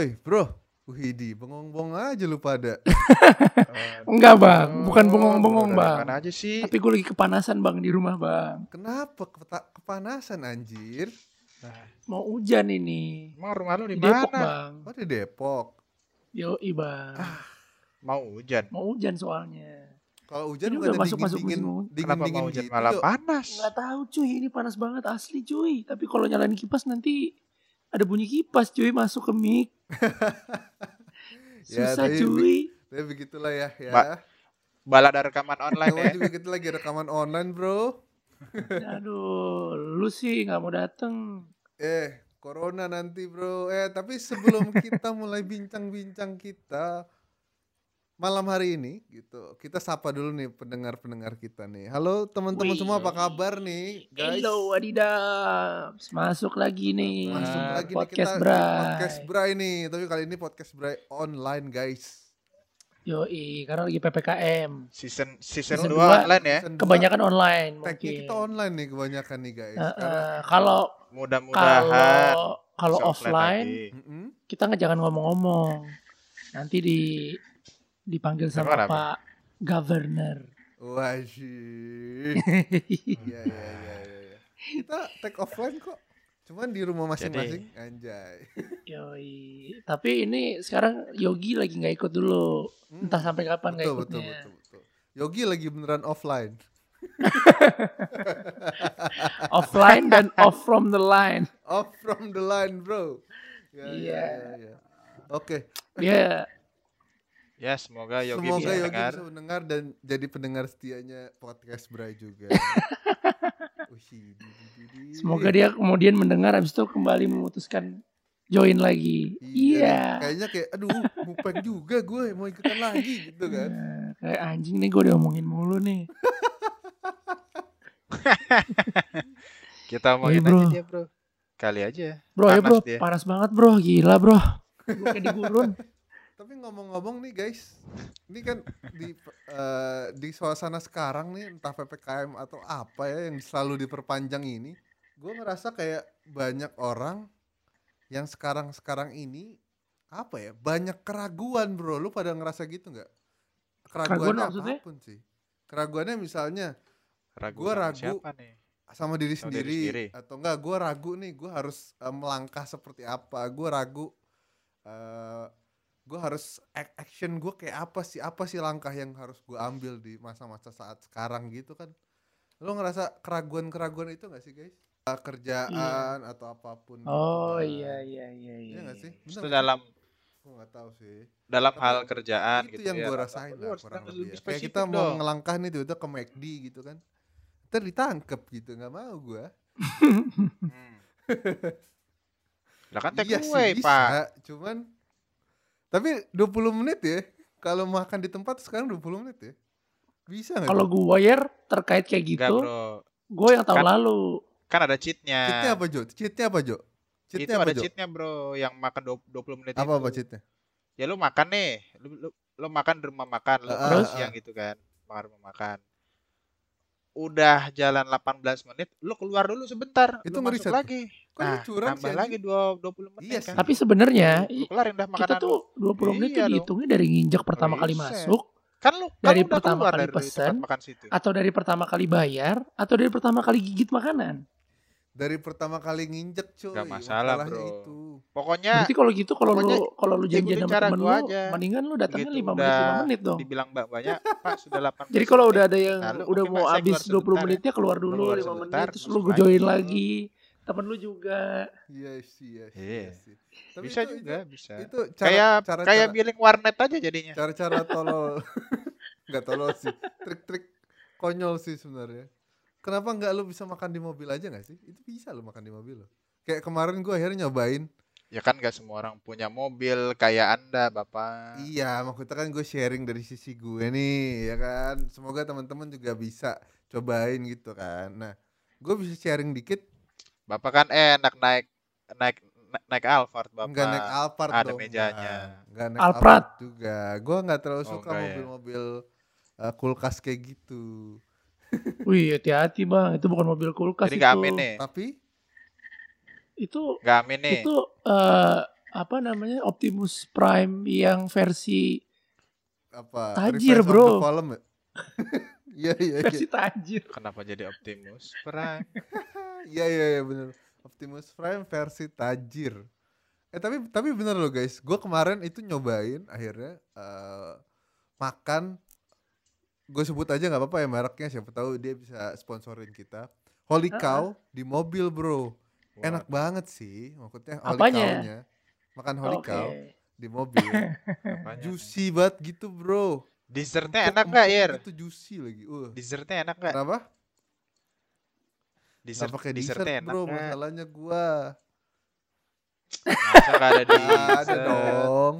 Oi bro, Widi, bengong-bengong aja lu pada. Enggak bang, bukan bengong-bengong bang. Mana aja sih? Tapi gue lagi kepanasan bang di rumah bang. Kenapa kepanasan anjir? Nah, mau hujan ini. Emang rumah lu di mana? Depok bang. Oh di Depok. Yoi bang. Ah, mau hujan. Mau hujan soalnya. Kalau hujan udah masuk-masuk musim dingin. Kenapa mau hujan malah panas? Gak tahu cuy, ini panas banget asli cuy. Tapi kalau nyalain kipas nanti ada bunyi kipas cuy masuk ke mic. Susah ya, cuy. Tapi begitulah ya. Balada rekaman online ya. Kita lagi rekaman online bro. Aduh, lu sih gak mau dateng. Corona nanti bro. Tapi sebelum kita mulai bincang-bincang kita malam hari ini gitu, kita sapa dulu nih pendengar-pendengar kita nih. Halo teman-teman semua, apa kabar nih guys? Hello Adidas. Masuk lagi nih. Masuk lagi podcast nih, podcast Bray nih. Tapi kali ini podcast Bray online guys. Yoi, karena lagi PPKM. Season 2 online ya. Kebanyakan online mungkin. Kita online nih kebanyakan nih guys. Kalau mudah-mudahan kalau offline kita nggak jangan ngomong-ngomong. Nanti dipanggil sama Pak Governor. Wajib. Iya. Kita take offline kok. Cuman di rumah masing-masing. Anjay. Yoi. Tapi ini sekarang Yogi lagi gak ikut dulu. Entah sampai kapan gak ikutnya. Betul. Yogi lagi beneran offline. Offline dan off from the line. Off from the line bro. Iya. Oke. Iya. Ya semoga Yogi bisa mendengar dan jadi pendengar setianya podcast Bray juga. Semoga dia kemudian mendengar habis itu kembali memutuskan join lagi. Iya. Kayaknya kayak aduh mupeng juga gue mau ikutan lagi gitu kan. Kayak anjing nih gue udah omongin mulu nih. Kita omongin aja dia bro. Kali aja. Bro ya bro, panas banget bro, gila bro. Gue kayak di gurun. Tapi ngomong-ngomong nih guys, ini kan di suasana sekarang nih entah PPKM atau apa ya yang selalu diperpanjang ini, gue ngerasa kayak banyak orang yang sekarang ini apa ya banyak keraguan bro, lu pada ngerasa gitu nggak? Keraguannya apapun sih, keraguannya misalnya gue ragu sama diri sendiri atau enggak gue ragu nih gue harus melangkah seperti apa, gue ragu gue harus action gue kayak apa sih langkah yang harus gue ambil di masa-masa saat sekarang gitu kan. Lo ngerasa keraguan-keraguan itu gak sih guys? Kerjaan atau apapun. Oh gitu. Iya. Iya gak sih? Itu dalam gue gak tahu sih. Dalam tapi hal kerjaan itu gitu yang ya. Gue rasain lah kurang lebih. Kayak kita dong. Mau ngelangkah nih tiba-tiba ke McD gitu kan. Ntar ditangkep gitu, gak mau gue. Lah kan take away pak. Cuman tapi 20 menit ya, kalau makan di tempat sekarang 20 menit ya. Bisa gak? Kalau gue terkait kayak gitu, gue yang tahu lalu. Kan ada cheatnya. Cheatnya apa Jo? Cheatnya itu apa, ada cheatnya bro, yang makan 20 menit apa-apa itu. Apa cheatnya? Ya lu makan nih, lu makan di rumah makan, terus yang gitu kan, makan rumah makan. Udah jalan 18 menit, lu keluar dulu sebentar, itu lu masuk lagi. Nah, tambah lagi 20 menit kan. Tapi sebenarnya kita tuh 20 menit itu dihitungnya dari nginjek pertama kali masuk. Kan lu dari pertama kali pesan atau dari pertama kali bayar atau dari pertama kali gigit makanan. Dari pertama kali nginjek cuy. Gak masalah bro. Itu. Pokoknya berarti kalau gitu kalau lu janjian sama temen lu mendingan lu datangnya 5 menit dong. Dibilang mbaknya Pak sudah 8. Jadi kalau udah ada yang udah mau habis 20 menitnya keluar dulu 5 menit terus lu join lagi. Temen lu juga. Yes. Tapi bisa itu, juga bisa. Itu cara billing warnet aja jadinya. Cara-cara tolol. Enggak tolol sih. Trik-trik konyol sih sebenarnya. Kenapa enggak lu bisa makan di mobil aja enggak sih? Itu bisa lu makan di mobil lo. Kayak kemarin gua akhirnya nyobain. Ya kan enggak semua orang punya mobil kayak Anda, Bapak. Iya, maksudnya kan gue sharing dari sisi gue nih, ya kan. Semoga teman-teman juga bisa cobain gitu kan. Nah, gue bisa sharing dikit. Bapak kan enak naik Alphard Bapak. Enggak naik Alphard ada dong, mejanya. Enggak naik Alphard juga. Gua enggak terlalu suka mobil-mobil kulkas kayak gitu. Wih, hati-hati Bang, itu bukan mobil kulkas. Jadi itu. Amin nih. Tapi itu enggak amin nih. Itu apa namanya Optimus Prime yang versi apa tajir bro. Iya iya iya. Versi tajir. Kenapa jadi Optimus Prime? Iya iya iya benar. Optimus Prime versi tajir. Tapi benar loh guys, gue kemarin itu nyobain akhirnya makan, gue sebut aja nggak apa-apa ya mereknya, siapa tahu dia bisa sponsorin kita. Holy Cow di mobil bro, wow. Enak banget sih, maksudnya Holy Cow-nya, makan Holy Cow di mobil, juicy banget gitu bro. Dessertnya enak nggak ya? Itu juicy lagi. Dessertnya enak nggak? Kenapa? Dessert, pakai dessert bro, masalahnya gue. Masa gak ada dessert dong.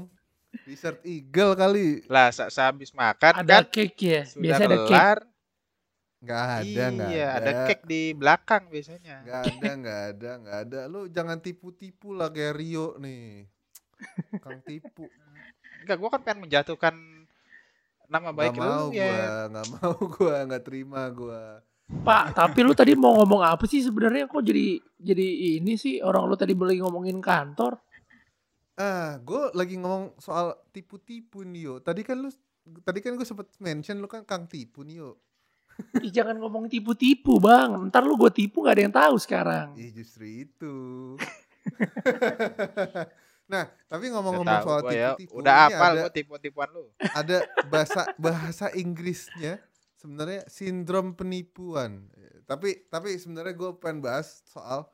Dessert eagle kali. Lah sehabis makan ada kan cake ya. Biasa ada cake. Gak ada gak. Iya ada cake di belakang biasanya. Gak ada gak ada gak ada. Lu jangan tipu-tipu lah kayak Rio nih. Kang tipu. Enggak, gue kan pengen menjatuhkan nama baik lu ya. Gak mau gue, gak terima gue. Pak, tapi lu tadi mau ngomong apa sih sebenarnya? Kok jadi ini sih, orang lu tadi lagi ngomongin kantor. Gue lagi ngomong soal tipu-tipu nih yo. Tadi kan gue sempet mention lu kan Kang Tipu nih yo. Ih, jangan ngomong tipu-tipu bang. Ntar lu gue tipu nggak ada yang tahu sekarang. Iya justru itu. Nah, tapi ngomong-ngomong soal tipu-tipu, udah apal gue tipu-tipuan lu. Ada bahasa Inggrisnya. Sebenarnya sindrom penipuan. Tapi sebenarnya gue pengen bahas soal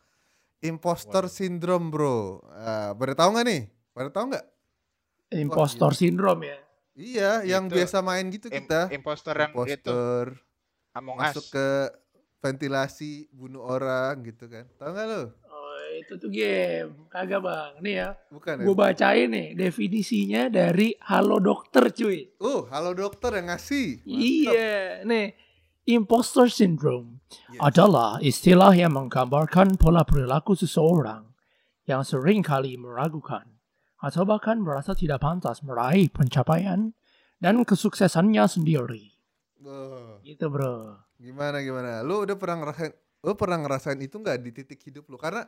imposter syndrome bro. Pada tahu nggak nih? Pada tahu nggak? Imposter syndrome ya? Iya, gitu. Yang biasa main gitu kita. Imposter yang gitu. Masuk ke ventilasi, bunuh orang gitu kan? Tahu nggak lo? Oh itu tuh game, kagak bang. Nih ya. Bukan. Gue bacain nih definisinya dari Halo Dokter cuy. Halo Dokter yang ngasih. Mantap. Iya, nih. Imposter syndrome adalah istilah yang menggambarkan pola perilaku seseorang yang seringkali meragukan atau bahkan merasa tidak pantas meraih pencapaian dan kesuksesannya sendiri. Gitu bro. Gimana? Lu udah pernah ngerasain? Lu pernah ngerasain itu nggak di titik hidup lu? Karena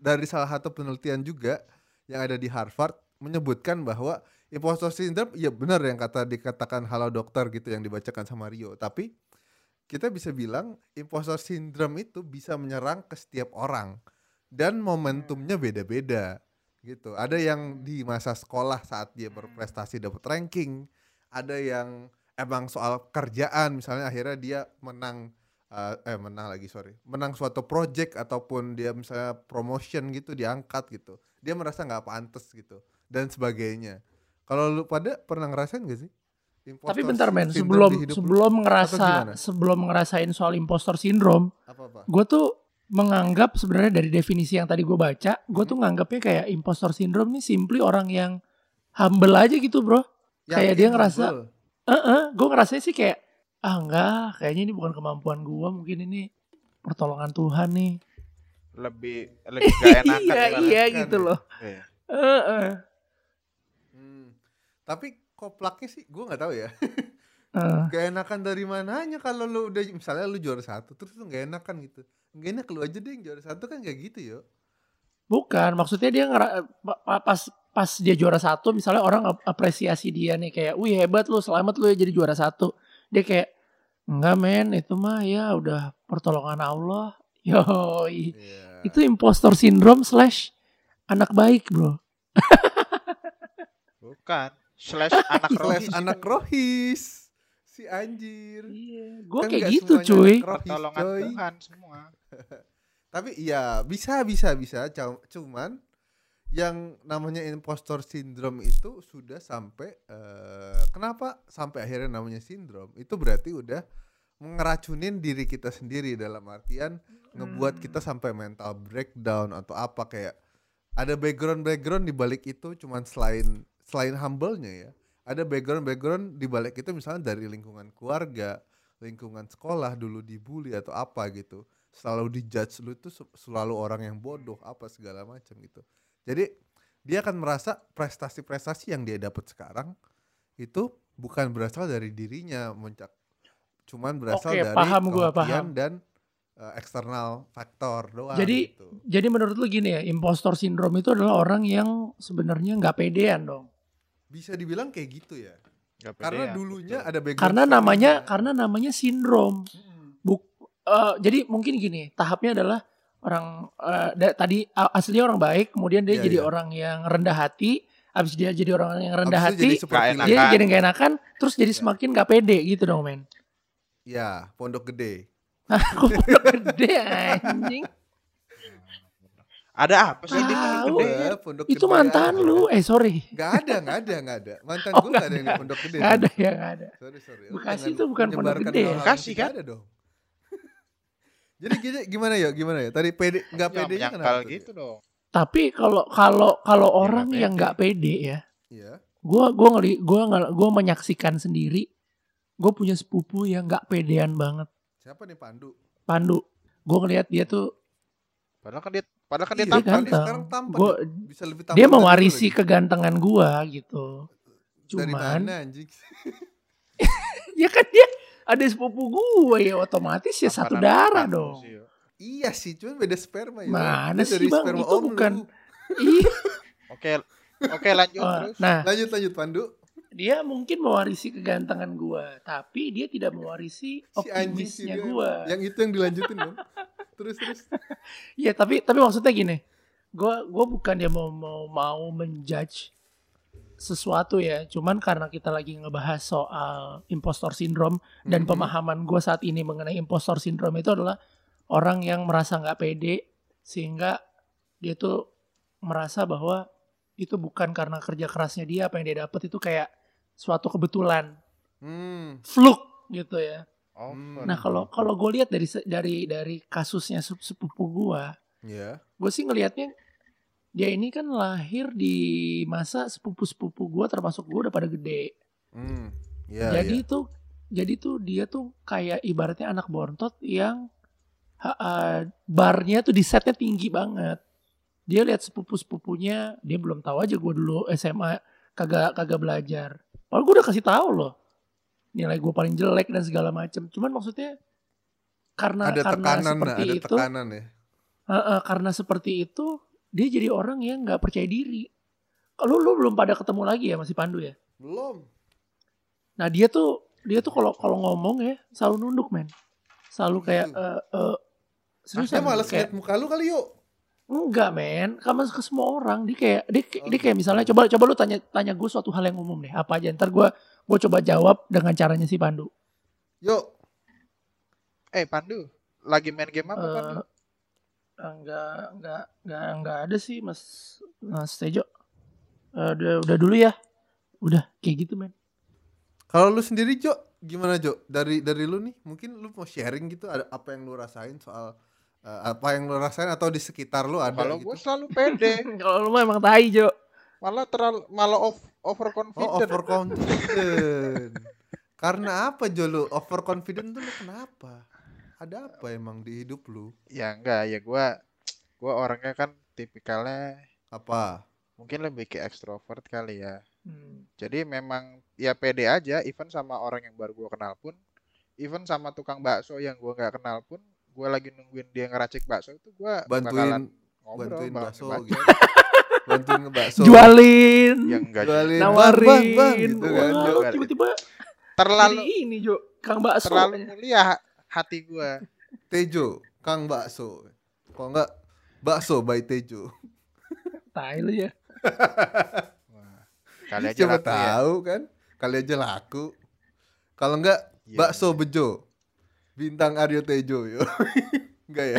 dari salah satu penelitian juga yang ada di Harvard menyebutkan bahwa imposter syndrome, ya benar yang dikatakan Halo Dokter gitu yang dibacakan sama Rio. Tapi kita bisa bilang imposter syndrome itu bisa menyerang ke setiap orang dan momentumnya beda-beda gitu. Ada yang di masa sekolah saat dia berprestasi dapat ranking, ada yang emang soal kerjaan misalnya akhirnya dia menang suatu project ataupun dia misalnya promotion gitu diangkat gitu. Dia merasa nggak pantas gitu dan sebagainya. Kalau lu pada pernah ngerasain gak sih? Tapi bentar men, sebelum ngerasain soal imposter syndrome, gue tuh menganggap sebenarnya dari definisi yang tadi gue baca, gue tuh nganggapnya kayak imposter syndrome ini simply orang yang humble aja gitu bro. Ya, kayak dia ngerasa, gue ngerasanya sih kayak, enggak, kayaknya ini bukan kemampuan gue, mungkin ini pertolongan Tuhan nih. Lebih gak enakan. Iya gitu loh. Iya. Tapi koplaknya sih gue nggak tahu ya. Gak enakan dari mananya kalau lu udah misalnya lu juara satu terus lu nggak enakan gitu. Nggak enak lu aja deh yang juara satu kan nggak gitu yo. Bukan maksudnya dia pas dia juara satu misalnya orang apresiasi dia nih kayak wih hebat lu selamat lu ya jadi juara satu. Dia kayak enggak men itu mah ya udah pertolongan Allah. Yoi yeah. Itu imposter syndrome / anak baik bro. Bukan / anak rohis si anjir. Iya, gue kan kayak gitu cuy. Pertolongan Tuhan semua. Tapi iya bisa cuman yang namanya impostor syndrome itu sudah sampai kenapa sampai akhirnya namanya sindrom itu berarti udah ngeracunin diri kita sendiri dalam artian ngebuat kita sampai mental breakdown atau apa kayak ada background di balik itu cuman selain humble-nya ya. Ada background di balik itu misalnya dari lingkungan keluarga, lingkungan sekolah dulu dibully atau apa gitu. Selalu dijudge lu itu selalu orang yang bodoh apa segala macam gitu. Jadi dia akan merasa prestasi-prestasi yang dia dapat sekarang itu bukan berasal dari dirinya, cuman berasal dari latihan dan eksternal faktor doang. Jadi, gitu. Jadi menurut lu gini ya, impostor syndrome itu adalah orang yang sebenarnya nggak pedean dong. Bisa dibilang kayak gitu ya. Karena dulunya ada background. Karena namanya sindrom. Jadi mungkin gini, tahapnya adalah orang tadi aslinya orang baik, kemudian dia jadi orang yang rendah hati, abis dia jadi orang yang rendah hati, dia jadi gak enakan, terus jadi semakin gak pede gitu dong, men. Ya, pondok gede. Pondok gede anjing. Ada apa sih di pondok gede? Pondok itu gede mantan ya, lu, sorry. Gak ada. Mantan gue gak ada yang di pondok gede. Gak ada. Sorry. Bekasi itu bukan pondok gede. Bekasi kan? Ada dong. Jadi gimana ya? Tadi pede nggak pede ya, kenapa? Gitu dong. Tapi kalau orang ya, yang nggak pede ya, gue menyaksikan sendiri. Gue punya sepupu yang nggak pedean banget. Siapa nih Pandu. Gue ngelihat dia tuh. Padahal kan dia tampan. Dia sekarang tampan. Bisa lebih tampan. Dia mewarisi kegantengan gue gitu. Cuman. Ya kan dia. Ada sepupu gue ya otomatis ya satu darah dong. Iya sih, cuman beda sperma ya. Mana sih bang, itu bukan. Oke, lanjut terus. Nah, lanjut Pandu. Dia mungkin mewarisi kegantengan gue, tapi dia tidak mewarisi optimisnya gue. Yang itu yang dilanjutin dong. Terus. Iya, tapi maksudnya gini, gue bukan dia mau menjudge sesuatu ya, cuman karena kita lagi ngebahas soal impostor syndrome dan pemahaman gue saat ini mengenai impostor syndrome itu adalah orang yang merasa nggak pede sehingga dia tuh merasa bahwa itu bukan karena kerja kerasnya dia, apa yang dia dapat itu kayak suatu kebetulan, fluke gitu ya. Nah kalau gue lihat dari kasusnya sepupu gue, gue sih ngelihatnya dia ini kan lahir di masa sepupu-sepupu gue termasuk gue udah pada gede. Jadi dia tuh kayak ibaratnya anak bontot yang barnya tuh di setnya tinggi banget. Dia lihat sepupu-sepupunya, dia belum tahu aja gue dulu SMA kagak belajar. Padahal gue udah kasih tahu loh nilai gue paling jelek dan segala macem. Cuman maksudnya karena seperti itu. Dia jadi orang yang gak percaya diri. Lu belum pada ketemu lagi ya masih Pandu ya? Belum. Nah dia tuh kalau ngomong ya selalu nunduk men. Selalu kayak seriusan. Dia malas lihat muka lu kali yuk. Enggak men, kamu ke semua orang dia kayak misalnya coba lu tanya gue suatu hal yang umum deh, apa aja ntar gue coba jawab dengan caranya si Pandu. Yuk. Pandu, lagi main game apa Pandu? Enggak ada sih Mas Tejo. Udah dulu ya. Udah kayak gitu men. Kalau lu sendiri Jo, gimana Jo? Dari lu nih, mungkin lu mau sharing gitu ada apa yang lu rasain soal apa yang lu rasain atau di sekitar lu ada. Kalau gitu. Gue selalu pede. Kalau lu mah emang tai Jo. Malah overconfident. Oh, overconfident. Karena apa Jo lu? Overconfident tuh lu kenapa? Ada apa emang di hidup lu? Ya enggak, ya gue orangnya kan tipikalnya apa? Mungkin lebih ke ekstrovert kali ya. Jadi memang ya pede aja, even sama orang yang baru gue kenal pun, even sama tukang bakso yang gue nggak kenal pun, gue lagi nungguin dia ngeracik bakso itu gue bantuin bakso gitu. Bantuin ngebakso. Jualin. Yang enggak nawarin. Gitu kan. Tiba-tiba terlalu ini Jo, Kang Bakso. Terlalu mulia hati gue. Tejo, Kang Bakso. Kalau enggak Bakso by Tejo. Tai lu ya. Wah, kali aja laku tahu ya. Kan? Kali aja laku. Kalau enggak Bakso Bejo. Bintang Aryo Tejo yo. Enggak ya?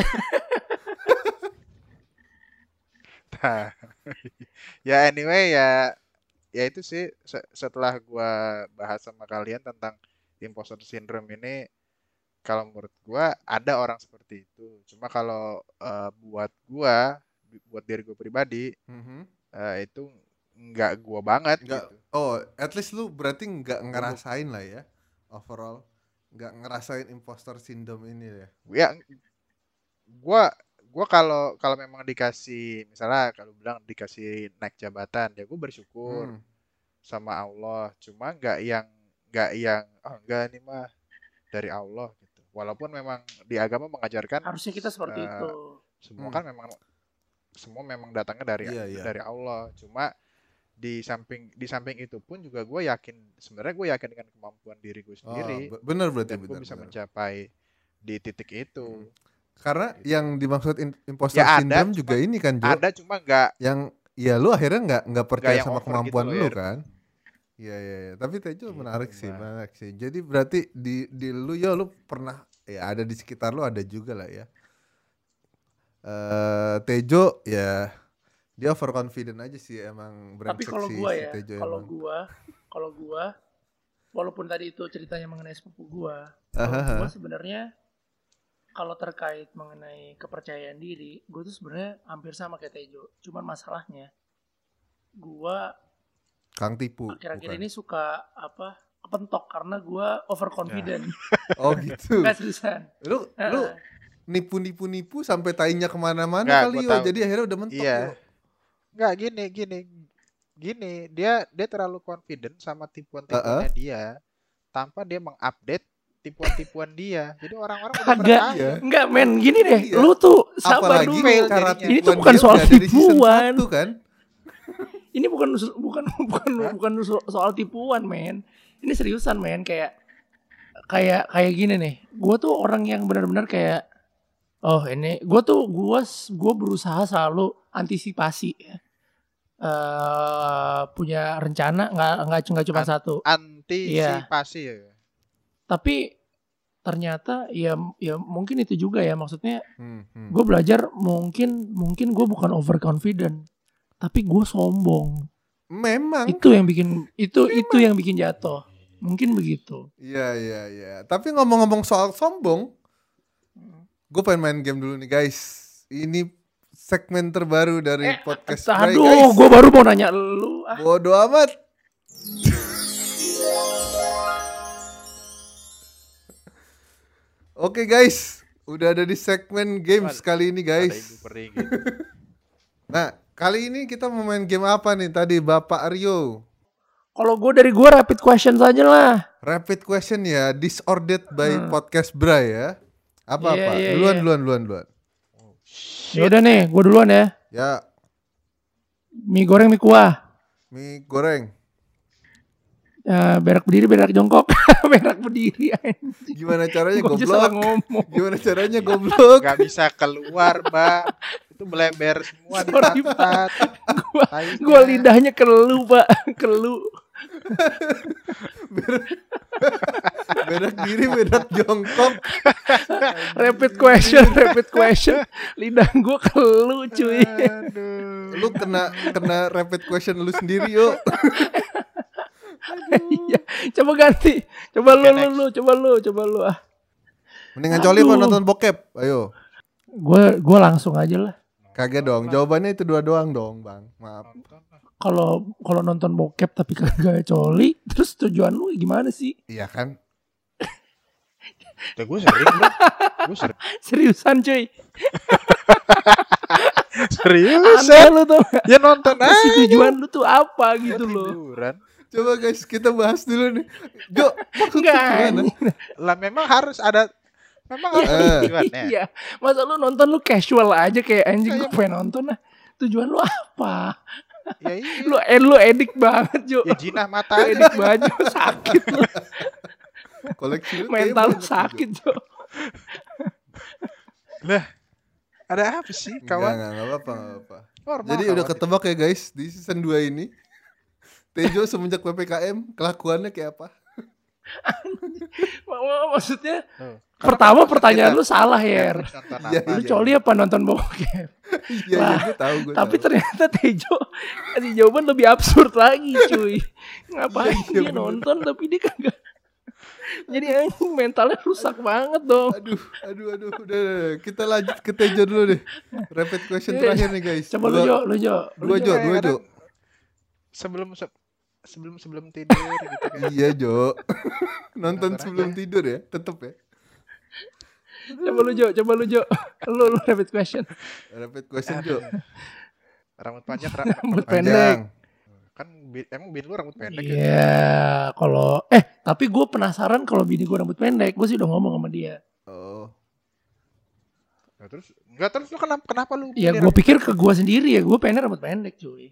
Ya anyway ya itu sih setelah gue bahas sama kalian tentang impostor syndrome ini. Kalau menurut gue ada orang seperti itu. Cuma kalau buat diri gue pribadi, itu nggak gue banget. Nggak, gitu. Oh, at least lu berarti nggak ngerasain lah ya, overall nggak ngerasain impostor syndrome ini ya. Ya, gue kalau memang dikasih, misalnya kalau bilang dikasih naik jabatan, ya gue bersyukur sama Allah. Cuma nggak yang oh enggak nih mah dari Allah. Walaupun memang di agama mengajarkan harusnya kita seperti itu. Semua kan memang semua memang datangnya dari dari Allah. Cuma di samping itu pun juga gue yakin, sebenarnya gue yakin dengan kemampuan diri gue sendiri. Benar berarti. Dan gue bisa mencapai di titik itu. Karena gitu. Yang dimaksud imposter syndrome juga ini kan, Jo. Ada cuma enggak yang ya lu akhirnya enggak percaya sama kemampuan gitu, lu kan. Iya. Tapi Tejo menarik sih, menarik sih. Jadi berarti di lu ya lu pernah ya ada di sekitar lu ada juga lah ya. Tejo ya dia overconfident aja sih emang brengsek. Tapi kalau gua si Tejo ya, kalau gua walaupun tadi itu ceritanya mengenai sepupu gua, gua sebenarnya kalau terkait mengenai kepercayaan diri, gue tuh sebenarnya hampir sama kayak Tejo. Cuman masalahnya, gue kang tipu. Akhir-akhir ini suka kepentok karena gue overconfident. Ya. Oh gitu. Gak seriusan. Lu nipu sampai tainya kemana-mana kali ya. Jadi akhirnya udah mentok. Iya. Gak gini. Dia terlalu confident sama tipuan-tipuannya dia, tanpa dia mengupdate tipuan-tipuan dia. Jadi orang-orang udah percaya. Enggak men, gini deh. Iya. Lu tuh sabar dulu. Ini tuh bukan soal tipuan. Kan? Ini bukan soal tipuan, men. Ini seriusan, men. Kayak gini nih. Gua tuh orang yang benar-benar kayak gua berusaha selalu antisipasi ya. Punya rencana enggak cuma satu. Antisipasi ya. Tapi ternyata ya mungkin itu juga ya, maksudnya gue belajar mungkin gue bukan overconfident, tapi gue sombong. Memang itu yang bikin itu yang bikin jatuh, mungkin begitu. Iya. Tapi ngomong-ngomong soal sombong, gue pengen main game dulu nih guys. Ini segmen terbaru dari podcast. Aduh, gue baru mau nanya lu. Bodoh amat. Oke guys, udah ada di segmen games kali ini guys. Nah, kali ini kita mau main game apa nih tadi Bapak Rio? Kalau gue dari gue rapid question saja lah. Rapid question ya, disordered by Podcast Bra ya. Apa-apa, duluan. Yaudah nih, gue duluan ya. Ya. Mie goreng, mie kuah. Mie goreng. Berak berdiri, berak jongkok. Berak berdiri. Gimana caranya goblok? Gimana caranya goblok? Gak bisa keluar, Pak. Itu melebar semua. Sorry, Pak. Gua lidahnya kelu, Pak. Kelu. Berak diri, berak jongkok. Rapid question. Lidah gua kelu, cuy. Aduh. Lu kena rapid question lu sendiri, yuk. Iya, coba ganti. Coba lu. Mendingan coli mau nonton bokep. Ayo. Gue langsung aja lah. Kagak dong. Jawabannya itu dua doang dong, Bang. Maaf. Kalau nonton bokep tapi kagak coli, terus tujuan lu gimana sih? Iya kan? Gue serius. Seriusan, cuy. Serius. Ya nonton aja. Tujuan lu tuh apa gitu loh. Hiburan. Coba guys, kita bahas dulu nih. Jo, maksudnya gimana? Lah memang harus ada, memang harus tujuannya. Iya, masa lu nonton lu casual aja kayak anjing gue pengen nonton lah. Tujuan lu apa? Ya iya. Lu edik banget, Jo. Ya jinah mata edik banget, sakit lu. Koleksi lu mental sakit, Jo. Lah, ada apa sih kawan? Enggak apa-apa. Jadi udah ketebak ya guys di season 2 ini. Tejo semenjak PPKM kelakuannya kayak apa? Maksudnya pertama pertanyaan lu salah ya. Lu coli apa nonton bokep? Iya, tahu gue. Tapi ternyata Tejo kasih jawaban lebih absurd lagi, cuy. Ngapain dia nonton tapi dia kagak. Jadi anjing mentalnya rusak banget dong. Aduh, udah. Kita lanjut ke Tejo dulu deh. Rapid question terakhir nih guys. Coba lu Jo. Sebelum tidur gitu kan. Iya, Jo. Nonton sebelum tidur ya, tetep ya. Coba lu Jo. Lu rapid question, Jo. Rambut panjang, rambut pendek. Kan emang bini lu rambut pendek ya? Iya, kalau tapi gue penasaran kalau bini gue rambut pendek, gue sih udah ngomong sama dia. Nah, terus lu kenapa lu? Ya gue pikir ke gue sendiri ya, gue pengen rambut pendek cuy.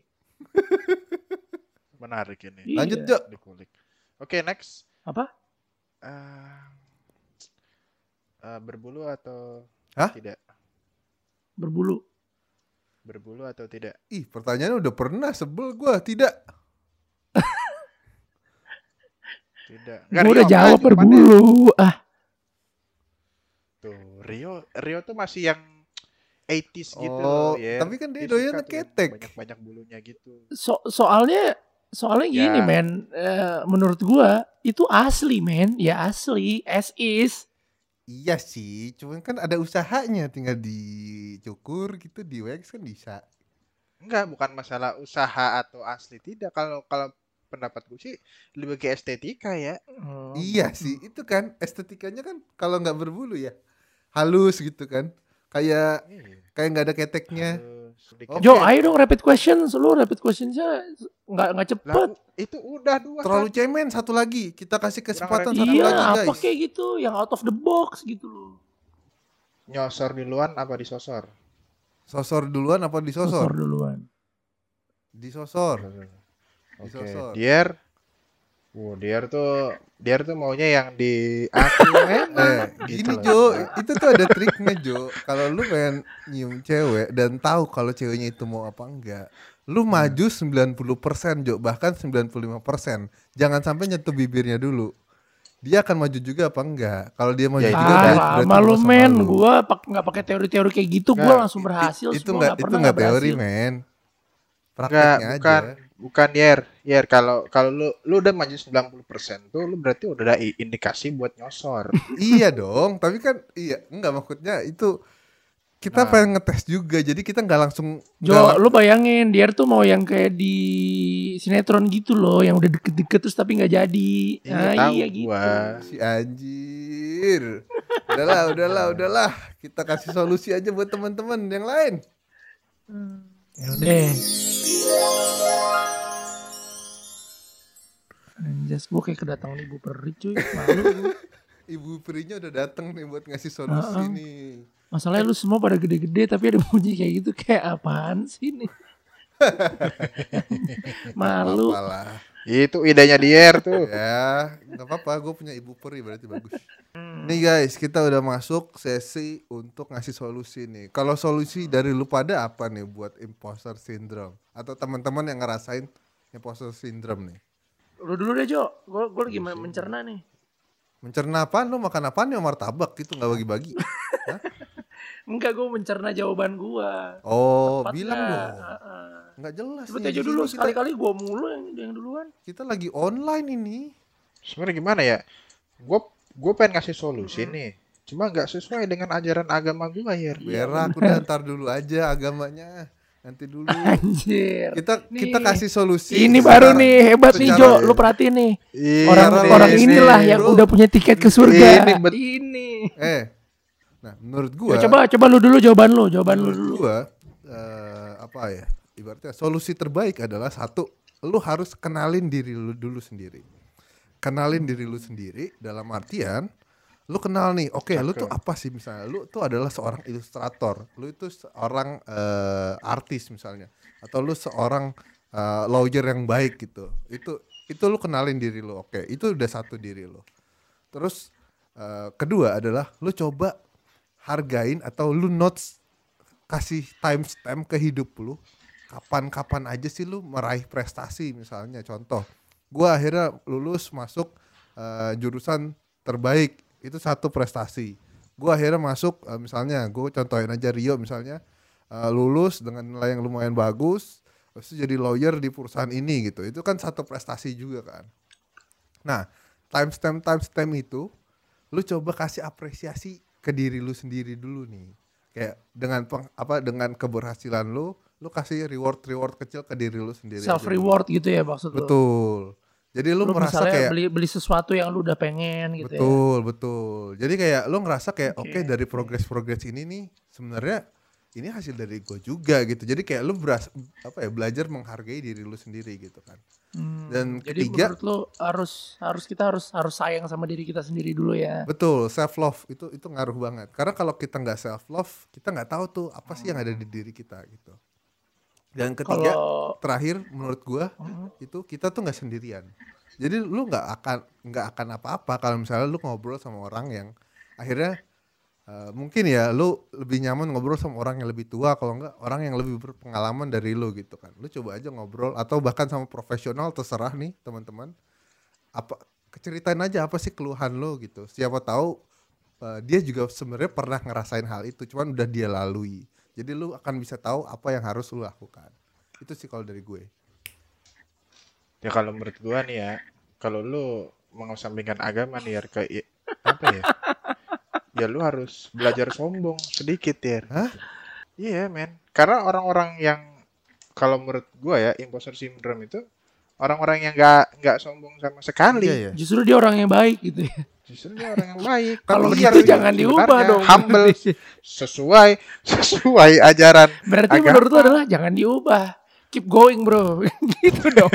Menarik ini. Iya. Lanjut Jok. Dikulik. Oke, next. Apa? Berbulu atau tidak? Berbulu. Berbulu atau tidak? Ih, pertanyaan udah pernah, sebel gue. Tidak. Tidak. Gue udah jawab berbulu. Ah. Tuh, Rio tuh masih yang 80s gitu loh, ya. Tapi kan dia doyan ketek. Banyak-banyak bulunya gitu. Soalnya gini ya. Men, menurut gua itu asli men, ya asli, as is. Iya sih, cuman kan ada usahanya, tinggal dicukur gitu, di wax kan bisa. Enggak, bukan masalah usaha atau asli tidak. Kalau pendapat gue sih lebih ke estetika ya. Iya sih, itu kan estetikanya kan kalau nggak berbulu ya halus gitu kan, kayak nggak ada keteknya. Okay. Jo, ayo dong rapid questions. Lu rapid questionsnya nggak cepet. Lah, itu udah dua. Terlalu kan. Cemen, satu lagi. Kita kasih kesempatan satu lagi guys. Iya, apa kayak gitu, yang out of the box gitu loh. Nyosor duluan apa disosor? Sosor duluan apa disosor? Sosor duluan. Disosor. Oke, okay. Dier tuh maunya yang di aku gitu. Gini Jo, itu tuh ada triknya Jo. Kalau lu pengen nyium cewek dan tahu kalau ceweknya itu mau apa enggak, lu maju 90% Jo, bahkan 95%. Jangan sampai nyentuh bibirnya dulu. Dia akan maju juga apa enggak? Kalau dia maju juga berarti malu men. Gua enggak pakai teori-teori kayak gitu, nah, gua langsung berhasil. Itu enggak teori men. Prakteknya aja. Bukan Yer, kalau lu udah maju 90% tuh lu berarti udah ada indikasi buat nyosor. Iya dong, tapi kan iya, enggak maksudnya itu kita pengen ngetes juga, jadi kita nggak langsung. Jo, lu bayangin Yer tuh mau yang kayak di sinetron gitu loh, yang udah deket-deket terus tapi nggak jadi. Iya gitu. Wah, si anjir. Udahlah. Kita kasih solusi aja buat teman-teman yang lain. Yaudah. Anjas, gue kayak kedatangan ibu peri cuy. Malu. Ibu perinya udah dateng nih buat ngasih solusi nih. Masalahnya lu semua pada gede-gede tapi ada bunyi kayak gitu, kayak apaan sih nih? Malu. Itu idenya Dier tuh. Ya, gak apa-apa, gue punya ibu peri berarti bagus. Nih guys, kita udah masuk sesi untuk ngasih solusi nih. Kalau solusi dari lu pada apa nih buat imposter syndrome? Atau teman-teman yang ngerasain imposter syndrome nih? Lu dulu deh Jo, gue lagi mencerna nih. Mencerna apaan? Lu makan apaan ya, martabak gitu gak bagi-bagi? Enggak, gue mencerna jawaban gue. Oh, tepat bilang dong. Nggak jelas. Coba aja dulu, sekali-kali gue mulu yang duluan. Kita lagi online ini. Sebenarnya gimana ya? Gue pengen ngasih solusi nih. Cuma nggak sesuai dengan ajaran agama gue akhir. Berak, udah ntar dulu aja agamanya. Nanti dulu. Anjir. Kita kasih solusi. Ini baru nih hebat nih Jo, lu perhatiin nih. Orang-orang inilah yang udah punya tiket ke surga. Ini. Nah, menurut gue. Coba lu dulu jawaban lu dulu. Gue apa ya? Ibaratnya solusi terbaik adalah satu, lu harus kenalin diri lu dulu sendiri. Kenalin diri lu sendiri dalam artian lu kenal nih, oke, lu tuh apa sih misalnya? Lu tuh adalah seorang ilustrator, lu itu seorang artis misalnya, atau lu seorang lawyer yang baik gitu. Itu lu kenalin diri lu, oke. Itu udah satu diri lu. Terus kedua adalah lu coba hargain atau lu notes, kasih timestamp ke hidup lu. Kapan-kapan aja sih lu meraih prestasi misalnya. Contoh, gue akhirnya lulus masuk jurusan terbaik. Itu satu prestasi. Gue akhirnya masuk misalnya, gue contohin aja Rio misalnya. Lulus dengan nilai yang lumayan bagus. Terus jadi lawyer di perusahaan ini gitu. Itu kan satu prestasi juga kan. Nah, timestamp itu lu coba kasih apresiasi ke diri lu sendiri dulu nih. Kayak dengan keberhasilan lu kasih reward kecil ke diri lu sendiri. Self reward gitu ya maksud lu. Betul. Jadi lu merasa kayak beli sesuatu yang lu udah pengen gitu. Betul. Jadi kayak lu ngerasa kayak oke, dari progres ini nih sebenarnya ini hasil dari gue juga gitu. Jadi kayak lu belajar menghargai diri lu sendiri gitu kan. Dan jadi ketiga, menurut lu kita harus sayang sama diri kita sendiri dulu ya. Betul, self love itu ngaruh banget. Karena kalau kita nggak self love, kita nggak tahu tuh apa sih yang ada di diri kita gitu. Dan ketiga, terakhir menurut gue itu kita tuh nggak sendirian. Jadi lu nggak akan apa-apa kalau misalnya lu ngobrol sama orang yang akhirnya mungkin ya lu lebih nyaman ngobrol sama orang yang lebih tua, kalau enggak orang yang lebih berpengalaman dari lu gitu kan. Lu coba aja ngobrol atau bahkan sama profesional, terserah nih teman-teman. Apa ceritain aja apa sih keluhan lu gitu. Siapa tahu dia juga sebenarnya pernah ngerasain hal itu, cuman udah dia lalui. Jadi lu akan bisa tahu apa yang harus lu lakukan. Itu sih kalau dari gue. Ya kalau menurut gue nih ya, kalau lu mengesampingkan agama nih ke apa ya? Ya lu harus belajar sombong sedikit ya. Hah? Iya, men. Karena orang-orang yang kalau menurut gua ya imposter syndrome itu orang-orang yang nggak sombong sama sekali. Iya, ya. Justru dia orang yang baik gitu ya. Justru dia orang yang baik. Kalau gitu jangan diubah dong. Humble sesuai ajaran. Berarti agama. Menurut lu adalah jangan diubah. Keep going, bro. Gitu dong.